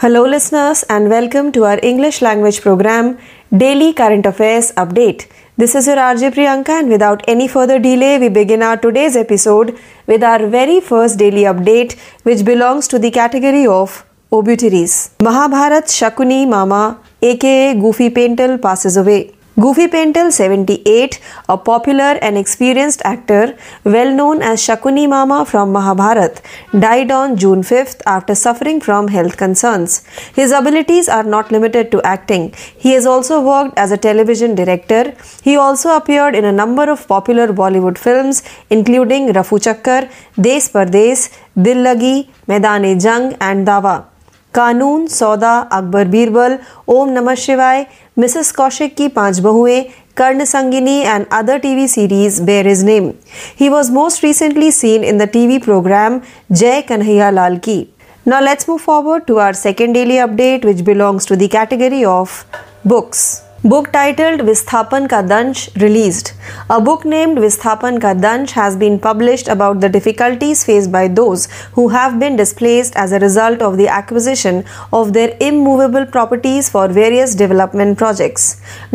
Hello listeners and welcome to our English language program, Daily Current Affairs Update. This is your RJ Priyanka and without any further delay, we begin our today's episode with our very first daily update which belongs to the category of obituaries. Mahabharat Shakuni Mama aka Gufi Paintal passes away. Gufi Paintal, 78, a popular and experienced actor, well known as Shakuni Mama from Mahabharat, died on June 5th after suffering from health concerns. His abilities are not limited to acting. He has also worked as a television director. He also appeared in a number of popular Bollywood films, including Rafu Chakkar, Desh Pardesh, Dil Lagi, Maidan-e-Jung and Dawa. कानून, सौदा, अकबर बीरबल, ओम नमः शिवाय, Mrs Kaushik की पांच बहुएं, Karn Sangini and other TV series bear his name. He was most recently seen in the TV programme Jai Kanhaiya Lal Ki. Now let's move forward to our second daily update which belongs to the category of books. Book titled Visthapan Ka Danch released. A book named Visthapan Ka Danch has been published about the difficulties faced by those who have been displaced as a result of the acquisition of their immovable properties for various development projects.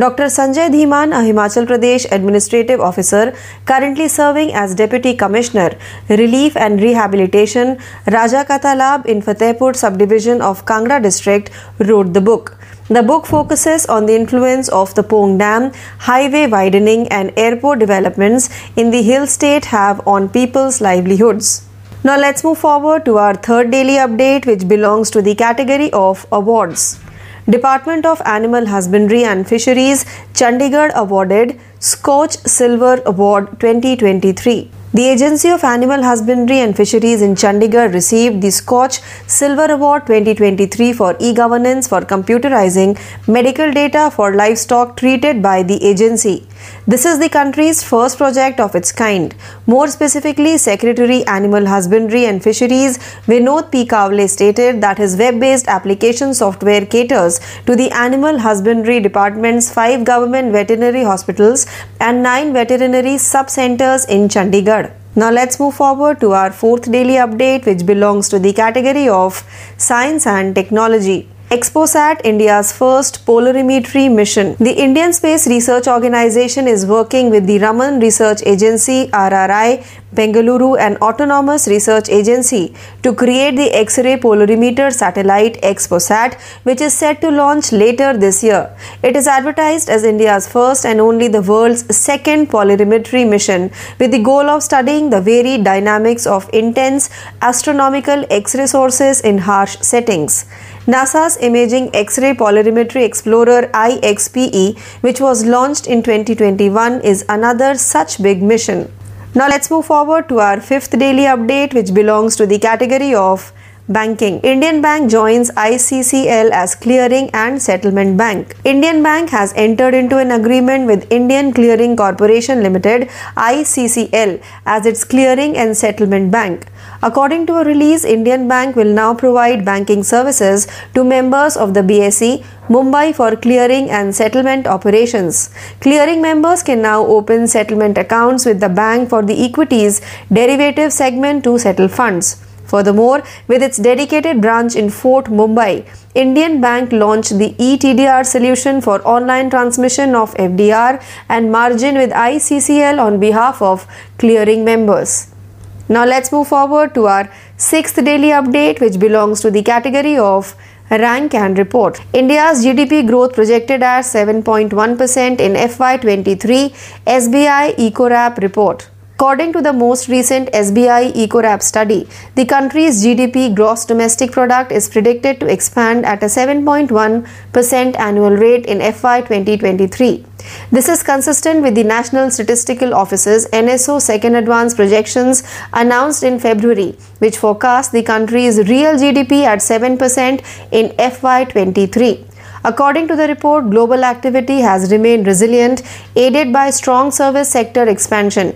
Dr. Sanjay Dhiman, a Himachal Pradesh administrative officer currently serving as Deputy Commissioner, Relief and Rehabilitation, Raja Ka Talab in Fatehpur subdivision of Kangra district, wrote the book. The book focuses on the influence of the Pong Dam, highway widening and airport developments in the hill state have on people's livelihoods. Now let's move forward to our third daily update which belongs to the category of awards. Department of Animal Husbandry and Fisheries, Chandigarh awarded Scotch Silver Award 2023. The Agency of Animal Husbandry and Fisheries in Chandigarh received the Scotch Silver Award 2023 for e-governance for computerizing medical data for livestock treated by the agency. This is the country's first project of its kind. More specifically, Secretary Animal Husbandry and Fisheries Vinod P. Kavle stated that his web-based application software caters to the Animal Husbandry Department's 5 government veterinary hospitals and 9 veterinary sub-centers in Chandigarh. Now let's move forward to our fourth daily update which belongs to the category of science and technology. XPoSat, India's first polarimetry mission. The Indian Space Research Organization is working with the Raman Research Agency, RRI, Bengaluru and Autonomous Research Agency to create the X-ray polarimeter satellite XPoSat, which is set to launch later this year. It is advertised as India's first and only the world's second polarimetry mission, with the goal of studying the varied dynamics of intense astronomical X-ray sources in harsh settings. NASA's Imaging X-ray Polarimetry Explorer IXPE, which was launched in 2021, is another such big mission. Now let's move forward to our fifth daily update, which belongs to the category of banking. Indian Bank joins ICCL as clearing and settlement bank. Indian Bank has entered into an agreement with Indian Clearing Corporation Limited (ICCL) as its clearing and settlement bank. According to a release, Indian Bank will now provide banking services to members of the BSE, Mumbai for clearing and settlement operations. Clearing members can now open settlement accounts with the bank for the equities derivative segment to settle funds. Furthermore, with its dedicated branch in Fort Mumbai, Indian Bank launched the eTDR solution for online transmission of FDR and margin with ICCL on behalf of clearing members. Now let's move forward to our sixth daily update which belongs to the category of rank and report. India's GDP growth projected at 7.1% in FY23 SBI EcoWrap report. According to the most recent SBI EcoWrap study, the country's GDP gross domestic product is predicted to expand at a 7.1% annual rate in FY 2023. This is consistent with the National Statistical Office's NSO second advance projections announced in February, which forecast the country's real GDP at 7% in FY 23. According to the report, global activity has remained resilient, aided by strong service sector expansion.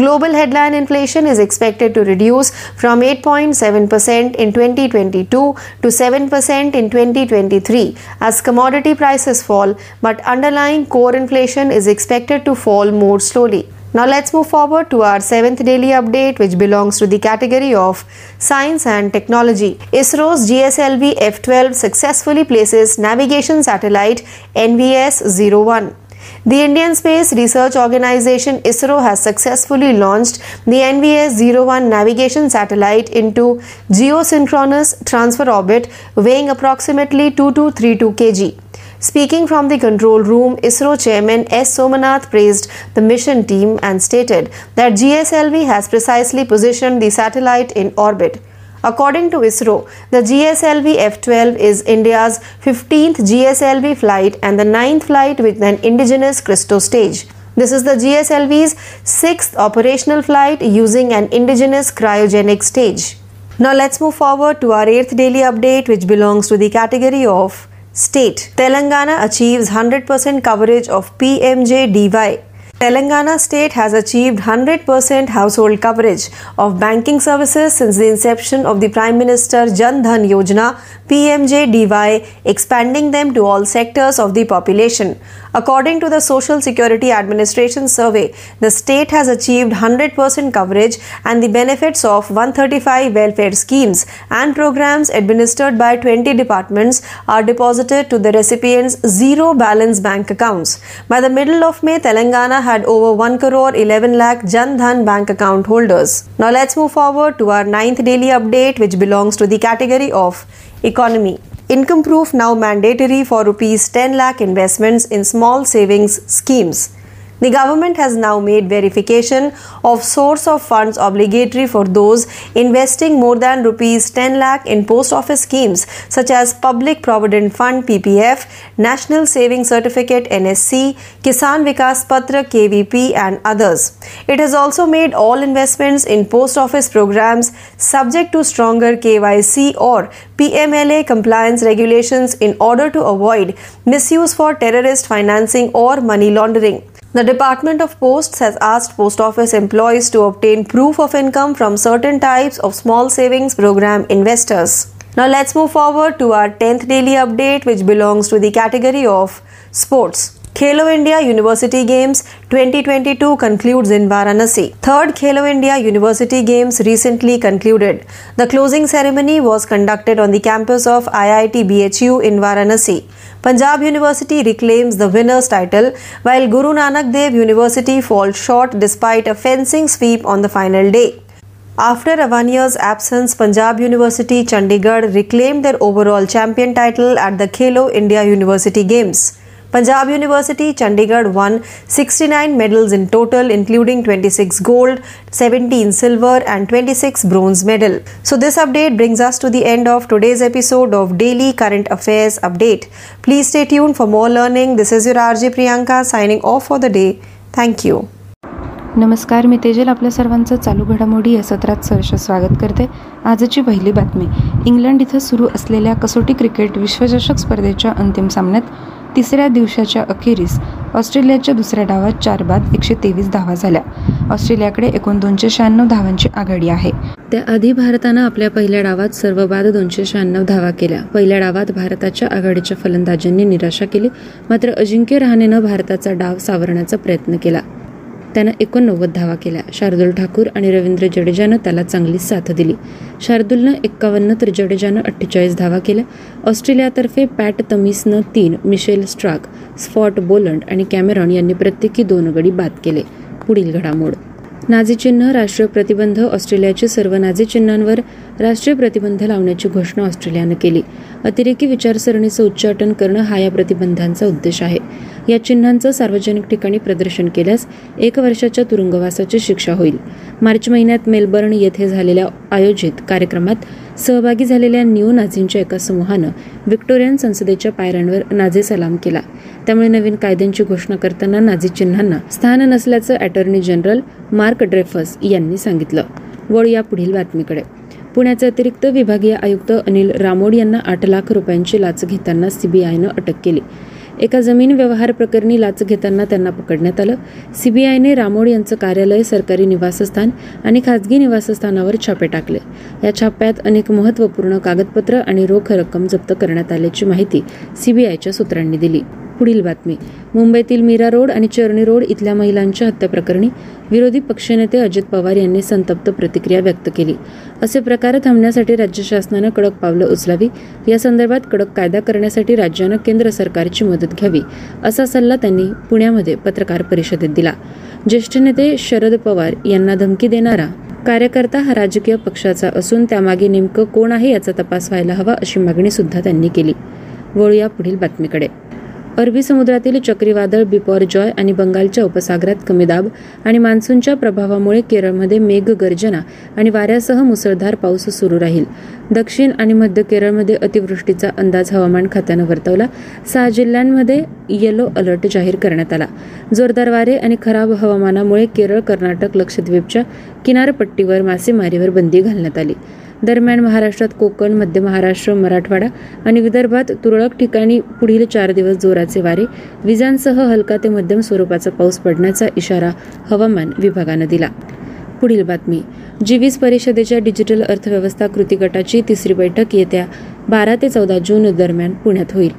Global headline inflation is expected to reduce from 8.7% in 2022 to 7% in 2023 as commodity prices fall, but underlying core inflation is expected to fall more slowly. Now let's move forward to our 7th daily update, which belongs to the category of Science and Technology. ISRO's GSLV-F12 successfully places navigation satellite NVS-01. The Indian Space Research Organization ISRO has successfully launched the NVS-01 navigation satellite into geosynchronous transfer orbit, weighing approximately 2232 kg. Speaking from the control room, ISRO Chairman S. Somanath praised the mission team and stated that GSLV has precisely positioned the satellite in orbit. According to ISRO, the GSLV-F12 is India's 15th GSLV flight and the 9th flight with an indigenous Christo stage. This is the GSLV's 6th operational flight using an indigenous cryogenic stage. Now let's move forward to our 8th daily update, which belongs to the category of State. Telangana achieves 100% coverage of PMJDY. Telangana state has achieved 100% household coverage of banking services since the inception of the Prime Minister Jan Dhan Yojana PMJDY, expanding them to all sectors of the population. According to the Social Security Administration survey, the state has achieved 100% coverage and the benefits of 135 welfare schemes and programs administered by 20 departments are deposited to the recipients' zero balance bank accounts. By the middle of May, Telangana had over 1 crore 11 lakh Jan Dhan bank account holders. Now let's move forward to our 9th daily update, which belongs to the category of Economy. Income proof now mandatory for rupees 10 lakh investments in small savings schemes. The government has now made verification of source of funds obligatory for those investing more than rupees 10 lakh in post office schemes such as Public Provident Fund PPF, National Saving Certificate NSC, Kisan Vikas Patra KVP and others. It has also made all investments in post office programs subject to stronger KYC or PMLA compliance regulations in order to avoid misuse for terrorist financing or money laundering. The Department of Posts has asked post office employees to obtain proof of income from certain types of small savings program investors. Now let's move forward to our 10th daily update, which belongs to the category of Sports. Khelo India University Games 2022 concludes in Varanasi. Third Khelo India University Games recently concluded. The closing ceremony was conducted on the campus of IIT-BHU in Varanasi. Punjab University reclaims the winner's title, while Guru Nanak Dev University falls short despite a fencing sweep on the final day. After a 1 year's absence, Punjab University Chandigarh reclaimed their overall champion title at the Khelo India University Games. Punjab University Chandigarh won 69 medals in total, including 26 gold, 17 silver and 26 bronze medal. So this update brings us to the end of today's episode of Daily Current Affairs Update. Please stay tuned for more learning. This is your RJ Priyanka signing off for the day. Thank you. नमस्कार, मी तेजल आपल्या सर्वांचं चालू घडामोडी या सत्रात सहर्ष स्वागत करते. आजची पहिली बातमी. इंग्लंड इथं सुरू असलेल्या कसोटी क्रिकेट विश्वचषक स्पर्धेच्या अंतिम सामन्यात तिसऱ्या दिवसाच्या अखेरीस ऑस्ट्रेलियाच्या दुसऱ्या डावात 4 बाद 123 धावा झाल्या. ऑस्ट्रेलियाकडे एकूण 296 धावांची आघाडी आहे. त्याआधी भारतानं आपल्या पहिल्या डावात सर्व बाद 296 धावा केल्या. पहिल्या डावात भारताच्या आघाडीच्या फलंदाजांनी निराशा केली, मात्र अजिंक्य रहाणेनं भारताचा डाव सावरण्याचा प्रयत्न केला. त्यानं 89 धावा केल्या. शार्दुल ठाकूर आणि रवींद्र जडेजानं त्याला चांगली साथ दिली. शार्दुलनं 51 तर जडेजानं 48 धावा केल्या. ऑस्ट्रेलियातर्फे पॅट तमिसनं 3, मिशेल स्ट्राक, स्कॉट बोलंड आणि कॅमेरॉन यांनी प्रत्येकी 2 गडी बाद केले. पुढील घडामोड. नाझीचिन्ह राष्ट्रीय प्रतिबंध. ऑस्ट्रेलियाचे सर्व नाझीचिन्हांवर राष्ट्रीय प्रतिबंध लावण्याची घोषणा ऑस्ट्रेलियानं केली. अतिरेकी विचारसरणीचं उच्चाटन करणं हा या प्रतिबंधांचा उद्देश आहे. या चिन्हांचं सार्वजनिक ठिकाणी प्रदर्शन केल्यास 1 वर्षाच्या तुरुंगवासाची शिक्षा होईल. मार्च महिन्यात मेलबर्न येथे झालेल्या आयोजित कार्यक्रमात सहभागी झालेल्या न्यू नाझींच्या एका समूहानं व्हिक्टोरियन संसदेच्या पायऱ्यांवर नाझी सलाम केला. त्यामुळे नवीन कायद्यांची घोषणा करताना नाझी चिन्हांना स्थान नसल्याचं अटॉर्नी जनरल मार्क ड्रेफस यांनी सांगितलं. वळ या पुढील बातमीकडे. पुण्याचे अतिरिक्त विभागीय आयुक्त अनिल रामोड यांना 8 लाख रुपयांची लाच घेताना सीबीआयनं अटक केली. एका जमीन व्यवहार प्रकरणी लाच घेताना त्यांना पकडण्यात आलं. सीबीआयने रामोड यांचं कार्यालय, सरकारी निवासस्थान आणि खाजगी निवासस्थानावर छापे टाकले. या छाप्यात अनेक महत्त्वपूर्ण कागदपत्र आणि रोख रक्कम जप्त करण्यात आल्याची माहिती सीबीआयच्या सूत्रांनी दिली. पुढील बातमी. मुंबईतील मीरा रोड आणि चरणी रोड इथल्या महिलांच्या हत्येप्रकरणी विरोधी पक्षनेते अजित पवार यांनी संतप्त प्रतिक्रिया व्यक्त केली. असे प्रकार थांबण्यासाठी राज्य शासनानं कडक पावलं उचलावी, यासंदर्भात कडक कायदा करण्यासाठी राज्यानं केंद्र सरकारची मदत घ्यावी, असा सल्ला त्यांनी पुण्यामध्ये पत्रकार परिषदेत दिला. ज्येष्ठ नेते शरद पवार यांना धमकी देणारा कार्यकर्ता हा राजकीय पक्षाचा असून त्यामागे नेमकं कोण आहे याचा तपास व्हायला हवा, अशी मागणी सुद्धा त्यांनी केली. वळूया पुढील बातमीकडे. अरबी समुद्रातील चक्रीवादळ बिपॉर जॉय आणि बंगालच्या उपसागरात कमी दाब आणि मान्सूनच्या प्रभावामुळे केरळमध्ये मेघगर्जना आणि वाऱ्यासह मुसळधार पाऊस सुरू राहील. दक्षिण आणि मध्य केरळमध्ये अतिवृष्टीचा अंदाज हवामान खात्यानं वर्तवला. 6 जिल्ह्यांमध्ये येलो अलर्ट जाहीर करण्यात आला. जोरदार वारे आणि खराब हवामानामुळे केरळ, कर्नाटक, लक्षद्वीपच्या किनारपट्टीवर मासेमारीवर बंदी घालण्यात आली. दरम्यान महाराष्ट्रात कोकण, मध्य महाराष्ट्र, मराठवाडा आणि विदर्भात तुरळक ठिकाणी पुढील 4 दिवस जोराचे वारे, विजांसह हलका ते मध्यम स्वरूपाचा पाऊस पडण्याचा इशारा हवामान विभागानं दिला. पुढील बातमी. G20 परिषदेच्या डिजिटल अर्थव्यवस्था कृती गटाची 3री बैठक येत्या 12 ते 14 जून दरम्यान पुण्यात होईल.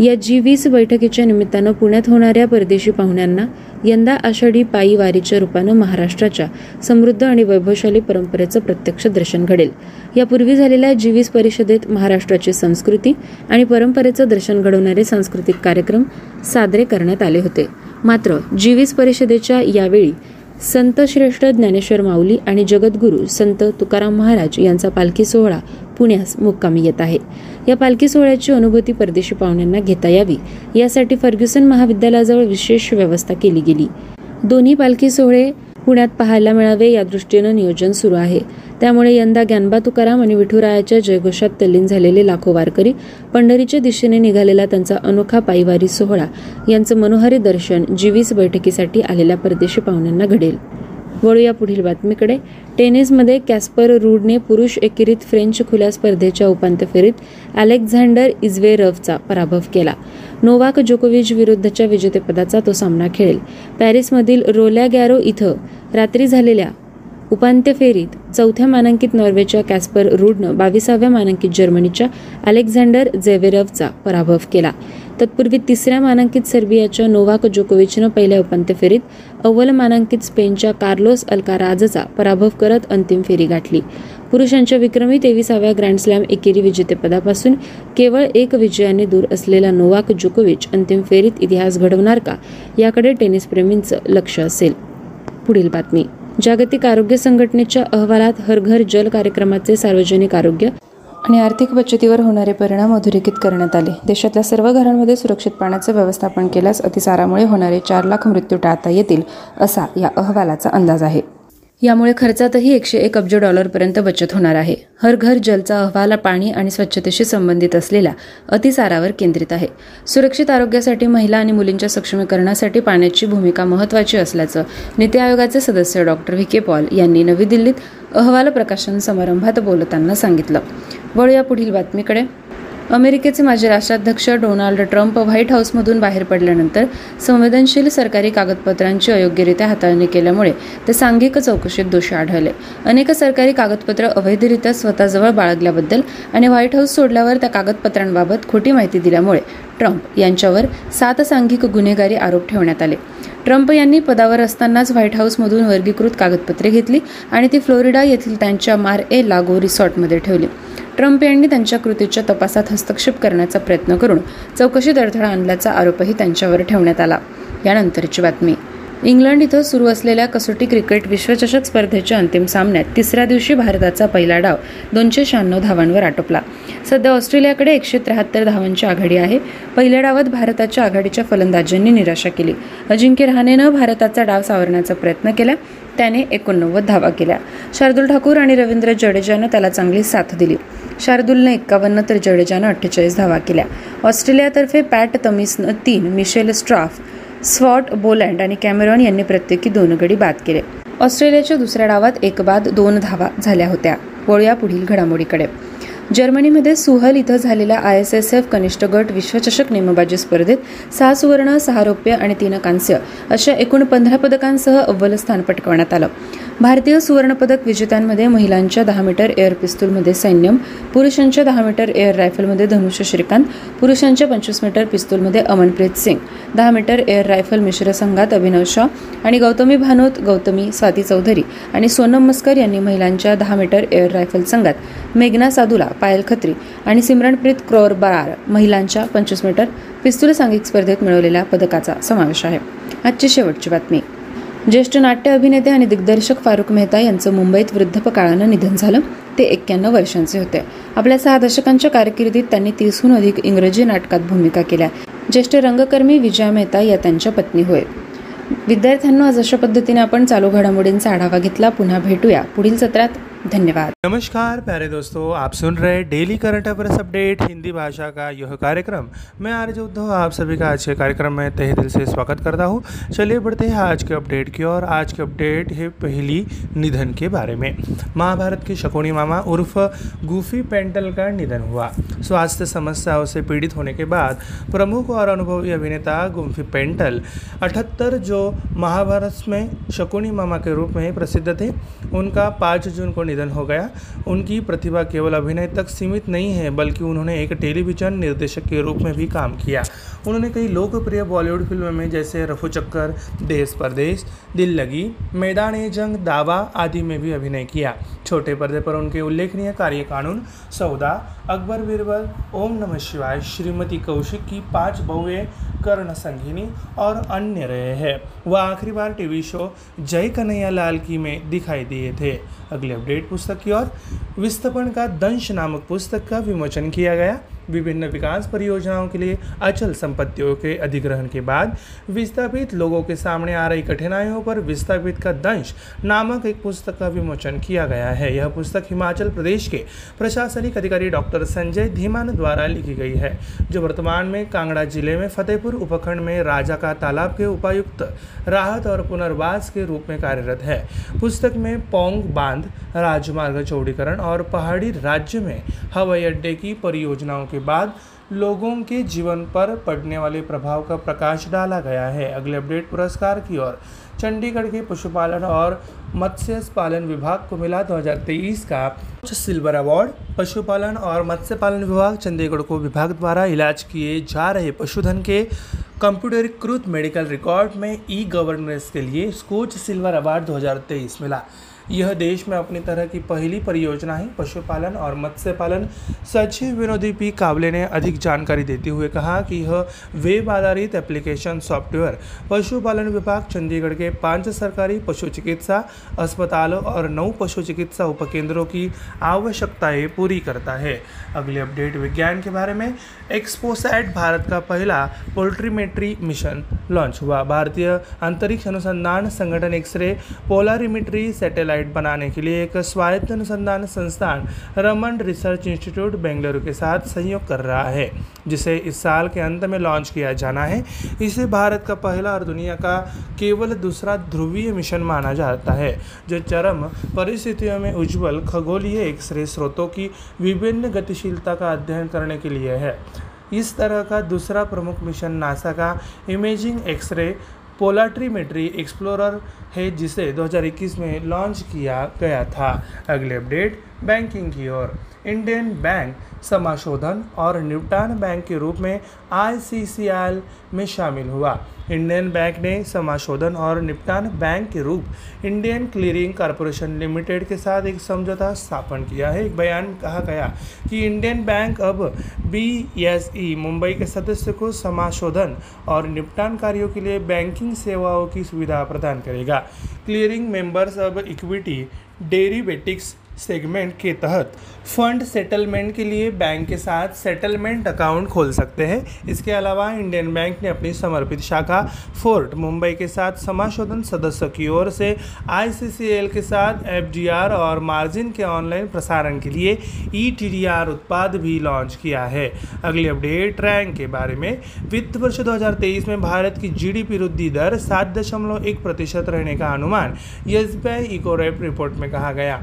या G20 बैठकीच्या निमित्तानं पुण्यात होणाऱ्या परदेशी पाहुण्यांना यंदा आषाढी पायी वारीच्या रूपानं महाराष्ट्राच्या समृद्ध आणि वैभवशाली परंपरेचं प्रत्यक्ष दर्शन घडेल. यापूर्वी झालेल्या G20 परिषदेत महाराष्ट्राची संस्कृती आणि परंपरेचं दर्शन घडवणारे सांस्कृतिक कार्यक्रम साजरे करण्यात आले होते. मात्र G20 परिषदेच्या यावेळी संतश्रेष्ठ ज्ञानेश्वर माऊली आणि जगद्गुरू संत तुकाराम महाराज यांचा पालखी सोहळा पुण्यास मुक्कामी येत आहे. या पालखी सोहळ्याची अनुभूती परदेशी पाहुण्यांना घेता यावी, यासाठी फर्ग्युसन महाविद्यालयाजवळ विशेष व्यवस्था केली गेली. दोन्ही पालखी सोहळे पुण्यात पाहायला मिळावे या दृष्टीनं नियोजन सुरू आहे. त्यामुळे यंदा ज्ञानबा तुकाराम आणि विठुरायाच्या जयघोषात तल्लीन झालेले लाखो वारकरी, पंढरीच्या दिशेने निघालेला त्यांचा अनोखा पायवारी सोहळा, यांचं मनोहरी दर्शन G20 बैठकीसाठी आलेल्या परदेशी पाहुण्यांना घडेल. वळूया पुढील बातमीकडे. टेनिसमध्ये कॅस्पर रूडने पुरुष एकेरीत फ्रेंच खुल्या स्पर्धेच्या उपांत्य फेरीत अलेक्झांडर इझ्वेरेव्हचा पराभव केला. नोवाक जोकोविच विरुद्धच्या विजेतेपदाचा तो सामना खेळेल. पॅरिसमधील रोलॅंड गॅरो इथं रात्री झालेल्या उपांत्य फेरीत 4थ्या मानांकित नॉर्वेच्या कॅस्पर रूडनं 22व्या मानांकित जर्मनीच्या अलेक्झांडर झ्वेरेव्हचा पराभव केला. तत्पूर्वी 3ऱ्या मानांकित सर्बियाच्या नोवाक जोकोविचनं पहिल्या उपांत्य फेरीत अव्वल मानांकित स्पेनच्या कार्लोस अल्काराजचा पराभव करत अंतिम फेरी गाठली. पुरुषांच्या विक्रमी 23व्या ग्रँडस्लॅम एकेरी विजेतेपदापासून केवळ 1 विजयाने दूर असलेला नोवाक जोकोविच अंतिम फेरीत इतिहास घडवणार का, याकडे टेनिसप्रेमींचं लक्ष असेल. पुढील बातमी. जागतिक आरोग्य संघटनेच्या अहवालात हर घर जल कार्यक्रमाचे सार्वजनिक आरोग्य आणि आर्थिक बचतीवर होणारे परिणाम अधोरेखित करण्यात आले. देशातल्या सर्व घरांमध्ये सुरक्षित पाण्याचं व्यवस्थापन केल्यास अतिसारामुळे होणारे 4 लाख मृत्यू टाळता येतील, असा या अहवालाचा अंदाज आहे. यामुळे खर्चातही 101 अब्ज डॉलरपर्यंत बचत होणार आहे. हर घर जलचा अहवाल पाणी आणि स्वच्छतेशी संबंधित असलेल्या अतिसारावर केंद्रित आहे. सुरक्षित आरोग्यासाठी महिला आणि मुलींच्या सक्षमीकरणासाठी पाण्याची भूमिका महत्त्वाची असल्याचं नीती आयोगाचे सदस्य डॉक्टर V K Paul यांनी नवी दिल्लीत अहवाल प्रकाशन समारंभात बोलताना सांगितलं. वळूया पुढील बातमीकडे. अमेरिकेचे माजी राष्ट्राध्यक्ष डोनाल्ड ट्रम्प व्हाईट हाऊसमधून बाहेर पडल्यानंतर संवेदनशील सरकारी कागदपत्रांची अयोग्यरित्या हाताळणी केल्यामुळे ते सांघिक चौकशीत दोषी आढळले. अनेक सरकारी कागदपत्रं अवैधरित्या स्वतःजवळ बाळगल्याबद्दल आणि व्हाईट हाऊस सोडल्यावर त्या कागदपत्रांबाबत खोटी माहिती दिल्यामुळे ट्रम्प यांच्यावर 7 सांघिक गुन्हेगारी आरोप ठेवण्यात आले. ट्रम्प यांनी पदावर असतानाच व्हाईट हाऊसमधून वर्गीकृत कागदपत्रे घेतली आणि ती फ्लोरिडा येथील त्यांच्या Mar-a-Lago रिसॉर्टमध्ये ठेवली. ट्रम्प यांनी त्यांच्या कृतीच्या तपासात हस्तक्षेप करण्याचा प्रयत्न करून चौकशीत अडथळा आणल्याचा आरोपही त्यांच्यावर ठेवण्यात आला. यानंतरची बातमी. इंग्लंड इथं सुरू असलेल्या कसोटी क्रिकेट विश्वचषक स्पर्धेच्या अंतिम सामन्यात 3ऱ्या दिवशी भारताचा पहिला डाव 296 धावांवर आटोपला. सध्या ऑस्ट्रेलियाकडे 173 धावांची आघाडी आहे. पहिल्या डावात भारताच्या आघाडीच्या फलंदाजांनी निराशा केली. अजिंक्य रहाणेनं भारताचा डाव सावरण्याचा प्रयत्न केला. त्याने 89 धावा केल्या. शार्दुल ठाकूर आणि रवींद्र जडेजानं त्याला चांगली साथ दिली. शार्दुलने 51 तर जडेजानं 48 धावा केल्या. ऑस्ट्रेलियातर्फे पॅट तमिसनं 3, मिशेल स्ट्राफ, स्वॉट बोलँड आणि कॅमेरॉन यांनी प्रत्येकी 2 गडी बाद केले. ऑस्ट्रेलियाच्या दुसऱ्या डावात 1 बाद 2 धावा झाल्या होत्या. वळूया पुढील घडामोडीकडे. जर्मनीमध्ये सुहल इथं झालेल्या ISSF कनिष्ठ गट विश्वचषक नेमबाजी स्पर्धेत 6 सुवर्ण, 6 रौप्य आणि 3 कांस्य अशा एकूण 15 पदकांसह अव्वल स्थान पटकावण्यात आलं. भारतीय सुवर्णपदक विजेत्यांमध्ये महिलांच्या 10 मीटर एअर पिस्तूलमध्ये सैन्यम, पुरुषांच्या 10 मीटर एअर रायफलमध्ये धनुष्य श्रीकांत, पुरुषांच्या 25 मीटर पिस्तूलमध्ये Amanpreet Singh, 10 metre air rifle मिश्र संघात अभिनव शॉ आणि गौतमी भानोत, गौतमी, स्वाती चौधरी आणि सोनम मस्कर यांनी महिलांच्या 10 मीटर एअर रायफल संघात मेघना साधूला, पायल खत्री आणि सिमरनप्रीत कौर बरार महिलांच्या 25 मीटर पिस्तूल सांघिक स्पर्धेत मिळवलेल्या पदकाचा समावेश आहे. आजची शेवटची बातमी. ज्येष्ठ नाट्य अभिनेते आणि दिग्दर्शक फारुक मेहता यांचं मुंबईत वृद्धपकाळानं निधन झालं. ते 91 वर्षांचे होते. आपल्या 6 दशकांच्या कारकिर्दीत त्यांनी 30हून अधिक इंग्रजी नाटकात भूमिका केल्या. ज्येष्ठ रंगकर्मी विजया मेहता या त्यांच्या पत्नी होय. विद्यार्थ्यांना आज अशा पद्धतीने आपण चालू घडामोडींचा आढावा घेतला. पुन्हा भेटूया पुढील सत्रात. धन्यवाद. नमस्कार प्यारे दोस्तों, आप सुन रहे daily current affairs update Hindi भाषा का यह कार्यक्रम. मैं आर्य उद्धव आप सभी का आज के कार्यक्रम में तहे दिल से स्वागत करता हूँ. चलिए बढ़ते हैं आज के अपडेट की ओर. आज के अपडेट है पहली निधन के बारे में. महाभारत के शकुनी मामा उर्फ गुफी पेंटल का निधन हुआ. स्वास्थ्य समस्याओं से पीड़ित होने के बाद प्रमुख और अनुभवी अभिनेता गुफी पेंटल 78 जो महाभारत में शकुनी मामा के रूप में प्रसिद्ध थे, उनका 5 जून को निधन हो गया. उनकी प्रतिभा केवल अभिनय तक सीमित नहीं है, बल्कि उन्होंने एक टेलीविजन निर्देशक के रूप में भी काम किया. उन्होंने कई लोकप्रिय बॉलीवुड फिल्मों में जैसे रफू चक्कर, देश परदेश, दिल लगी, मैदान-ए जंग, दावा आदि में भी अभिनय किया. छोटे पर्दे पर उनके उल्लेखनीय कार्य कानून, सौदा, अकबर बीरबल, ओम नमः शिवाय, श्रीमती कौशिक की 5 बहुएं, कर्ण संघिनी और अन्य रहे हैं. वह आखिरी बार टीवी शो जय कन्हैया लाल की में दिखाई दिए थे. अगले अपडेट पुस्तक की ओर. विस्थापन का दंश नामक पुस्तक का विमोचन किया गया. विभिन्न विकास परियोजनाओं के लिए अचल संपत्तियों के अधिग्रहण के बाद विस्थापित लोगों के सामने आ रही कठिनाइयों पर विस्थापित का दंश नामक एक पुस्तक का विमोचन किया गया है. यह पुस्तक हिमाचल प्रदेश के प्रशासनिक अधिकारी डॉक्टर संजय धीमान द्वारा लिखी गई है, जो वर्तमान में कांगड़ा जिले में फतेहपुर उपखंड में राजा का तालाब के उपायुक्त राहत और पुनर्वास के रूप में कार्यरत है. पुस्तक में पोंग बांध, राजमार्ग चौड़ीकरण और पहाड़ी राज्य में हवाई अड्डे की परियोजनाओं के बाद लोगों के जीवन पर पड़ने वाले प्रभाव का प्रकाश डाला गया है. अगले अपडेट पुरस्कार की ओर. चंडीगढ़ के पशुपालन और मत्स्य पालन विभाग को मिला 2023 का स्कॉच सिल्वर अवॉर्ड. पशुपालन और मत्स्य पालन विभाग चंडीगढ़ को विभाग द्वारा इलाज किए जा रहे पशुधन के कंप्यूटरीकृत मेडिकल रिकॉर्ड में ई गवर्नेंस के लिए स्कॉच सिल्वर अवार्ड 2023 मिला. यह देश में अपनी तरह की पहली परियोजना है. पशुपालन और मत्स्य पालन सचिव विनोदी पी कावले ने अधिक जानकारी देते हुए कहा कि यह वेब आधारित एप्लीकेशन सॉफ्टवेयर पशुपालन विभाग चंडीगढ़ के 5 सरकारी पशु चिकित्सा अस्पतालों और 9 पशु चिकित्सा उपकेंद्रों की आवश्यकताएं पूरी करता है. अगले अपडेट विज्ञान के बारे में. एक्सपोसैट भारत का पहला पोल्ट्रीमेट्री मिशन लॉन्च हुआ. भारतीय अंतरिक्ष अनुसंधान संगठन एक्सरे पोलारीमेट्री सैटेलाइट बनाने के लिए एक स्वायत्त अनुसंधान संस्थान रमन रिसर्च इंस्टीट्यूट बेंगलुरु के साथ सहयोग कर रहा है, जिसे इस साल के अंत में लॉन्च किया जाना है. इसे भारत का पहला और दुनिया का केवल दूसरा ध्रुवीय मिशन माना जाता है, जो चरम परिस्थितियों में उज्ज्वल खगोलीय एक्सरे स्रोतों की विभिन्न गतिशीलता का अध्ययन करने के लिए है. इस तरह का दूसरा प्रमुख मिशन नासा का इमेजिंग एक्सरे पोलाट्रीमेट्री एक्सप्लोरर है, जिसे 2021 में लॉन्च किया गया था. अगले अपडेट बैंकिंग की ओर. इंडियन बैंक समाशोधन और निपटान बैंक के रूप में ICCL में शामिल हुआ. इंडियन बैंक ने समाशोधन और निपटान बैंक के रूप इंडियन क्लियरिंग कॉरपोरेशन लिमिटेड के साथ एक समझौता स्थापन किया है. एक बयान में कहा गया कि इंडियन बैंक अब BSE मुंबई के सदस्य को समाशोधन और निपटान कार्यों के लिए बैंकिंग सेवाओं की सुविधा प्रदान करेगा. क्लियरिंग मेंबर्स अब इक्विटी डेरिवेटिव्स सेगमेंट के तहत फंड सेटलमेंट के लिए बैंक के साथ सेटलमेंट अकाउंट खोल सकते हैं. इसके अलावा इंडियन बैंक ने अपनी समर्पित शाखा फोर्ट मुंबई के साथ समाशोधन सदस्यों की ओर से ICCL के साथ FGR और मार्जिन के ऑनलाइन प्रसारण के लिए ETDR उत्पाद भी लॉन्च किया है. अगले अपडेट रैंक के बारे में. वित्त वर्ष 2023 में भारत की GDP वृद्धि दर 7.1% रहने का अनुमान SBI EcoWrap रिपोर्ट में कहा गया.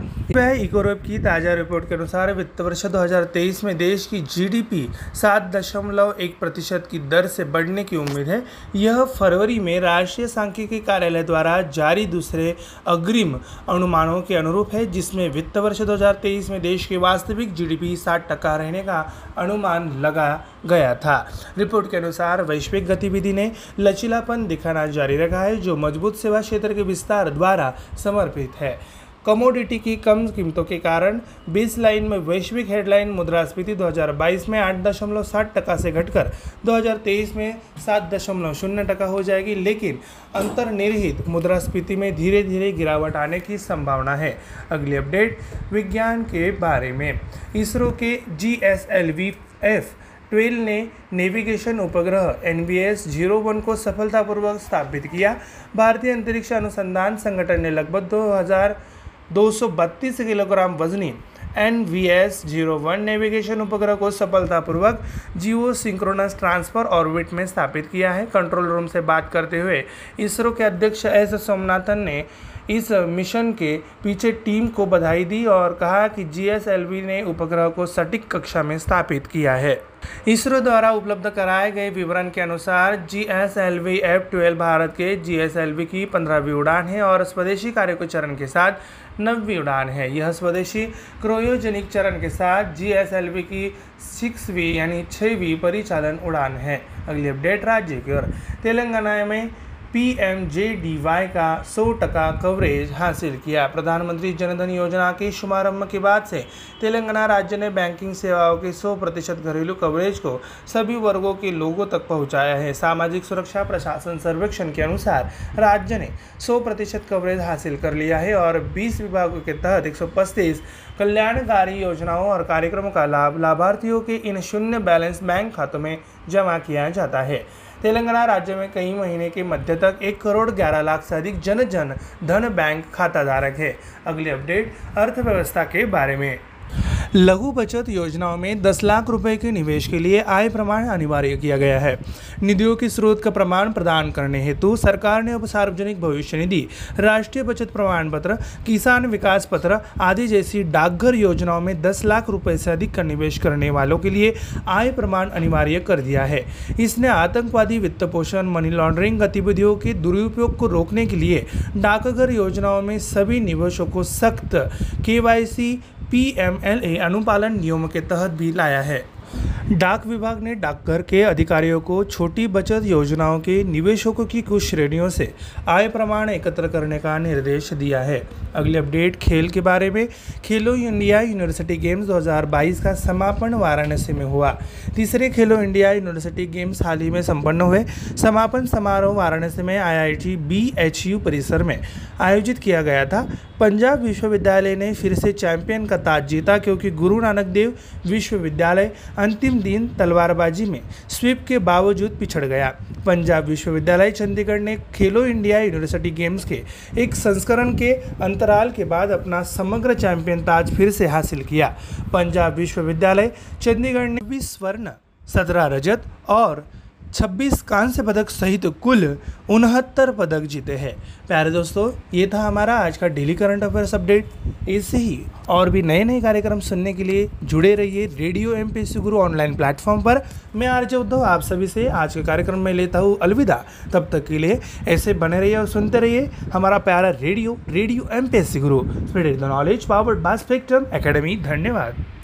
इकोवैप की ताज़ा रिपोर्ट के अनुसार वित्त वर्ष 2023 में देश की जीडीपी 7.1% की दर से बढ़ने की उम्मीद है। यह फरवरी में राष्ट्रीय सांख्यिकी कार्यालय द्वारा जारी दूसरे अग्रिम अनुमानों के अनुरूप है, जिसमें वित्त वर्ष 2023 में देश की वास्तविक जीडीपी 60% रहने का अनुमान लगा गया था। रिपोर्ट के अनुसार वैश्विक गतिविधि ने लचीलापन दिखाना जारी रखा है, जो मजबूत सेवा क्षेत्र के विस्तार द्वारा समर्पित है। कमोडिटी की कम कीमतों के कारण बेस लाइन में वैश्विक हेडलाइन मुद्रास्फीति 2022 में 8.7% से घटकर 2023 में 7.0% हो जाएगी, लेकिन अंतर्निहित मुद्रास्फीति में धीरे धीरे गिरावट आने की संभावना है। अगली अपडेट विज्ञान के बारे में। इसरो के GSLV-F12 ने नेविगेशन उपग्रह NVS-01 को सफलतापूर्वक स्थापित किया। भारतीय अंतरिक्ष अनुसंधान संगठन ने लगभग 2,232 किलोग्राम वजनी NVS-01 नेविगेशन उपग्रह को सफलतापूर्वक जियो सिंक्रोनस ट्रांसफर ऑर्बिट में स्थापित किया है। कंट्रोल रूम से बात करते हुए इसरो के अध्यक्ष एस. सोमनाथन ने इस मिशन के पीछे टीम को बधाई दी और कहा कि GSLV ने उपग्रह को सटीक कक्षा में स्थापित किया है। इसरो द्वारा उपलब्ध कराए गए विवरण के अनुसार GSLV-F12 भारत के GSLV की 15वीं उड़ान है और स्वदेशी कार्यकुचरण के साथ 9वीं उड़ान है। यह स्वदेशी क्रायोजेनिक चरण के साथ GSLV की 6वीं यानी 6वीं परिचालन उड़ान है। अगली अपडेट राज्य की ओर। तेलंगाना में PMJDY का 100% कवरेज हासिल किया। प्रधानमंत्री जन धन योजना के शुभारंभ के बाद से तेलंगाना राज्य ने बैंकिंग सेवाओं के 100% घरेलू कवरेज को सभी वर्गों के लोगों तक पहुंचाया है। सामाजिक सुरक्षा प्रशासन सर्वेक्षण के अनुसार राज्य ने 100% कवरेज हासिल कर लिया है और 20 विभागों के तहत 135 कल्याणकारी योजनाओं और कार्यक्रमों का लाभ लाभार्थियों के इन शून्य बैलेंस बैंक खातों में जमा किया जाता है। तेलंगाना राज्य में कई महीने के मध्य तक 1,11,00,000 से अधिक जन धन बैंक खाता धारक है। अगली अपडेट अर्थव्यवस्था के बारे में। लघु बचत योजनाओं में 10 लाख रुपए के निवेश के लिए आय प्रमाण अनिवार्य किया गया है। निधियों के स्रोत का प्रमाण प्रदान करने हेतु सरकार ने अब सार्वजनिक भविष्य निधि, राष्ट्रीय बचत प्रमाण पत्र, किसान विकास पत्र आदि जैसी डाकघर योजनाओं में 10 लाख रुपए से अधिक का निवेश करने वालों के लिए आय प्रमाण अनिवार्य कर दिया है। इसने आतंकवादी वित्त पोषण, मनी लॉन्ड्रिंग गतिविधियों के दुरुपयोग को रोकने के लिए डाकघर योजनाओं में सभी निवेशों को सख्त KYC PMLA अनुपालन नियमों के तहत भी लाया है। डाक विभाग ने डाकघर के अधिकारियों को छोटी बचत योजनाओं के निवेशकों की कुछ श्रेणियों से आय प्रमाण एकत्र करने का निर्देश दिया है। अगली अपडेट खेल के बारे में। खेलो इंडिया यूनिवर्सिटी गेम्स 2022 का समापन वाराणसी में हुआ। तीसरे खेलो इंडिया यूनिवर्सिटी गेम्स हाल ही में संपन्न हुए। समापन समारोह वाराणसी में IIT-BHU परिसर में आयोजित किया गया था। पंजाब विश्वविद्यालय ने फिर से चैंपियन का ताज जीता, क्योंकि गुरु नानक देव विश्वविद्यालय अंतिम दिन तलवारबाजी में स्वीप के बावजूद पिछड़ गया। पंजाब विश्वविद्यालय चंडीगढ़ ने खेलो इंडिया यूनिवर्सिटी गेम्स के एक संस्करण के अंतराल के बाद अपना समग्र चैंपियन ताज फिर से हासिल किया। पंजाब विश्वविद्यालय चंडीगढ़ ने 20 स्वर्ण, 17 रजत और 26 कांस्य पदक सहित कुल 69 पदक जीते हैं। प्यारे दोस्तों, ये था हमारा आज का डेली करंट अफेयर्स अपडेट। ऐसे ही और भी नए कार्यक्रम सुनने के लिए जुड़े रहिए radio MPSC Guru online platform पर। मैं आरजे उद्धव आप सभी से आज के कार्यक्रम में लेता हूँ अलविदा। तब तक के लिए ऐसे बने रहिए और सुनते रहिए हमारा प्यारा radio MPSC Guru, spreading the knowledge, powered by spectrum academy. धन्यवाद।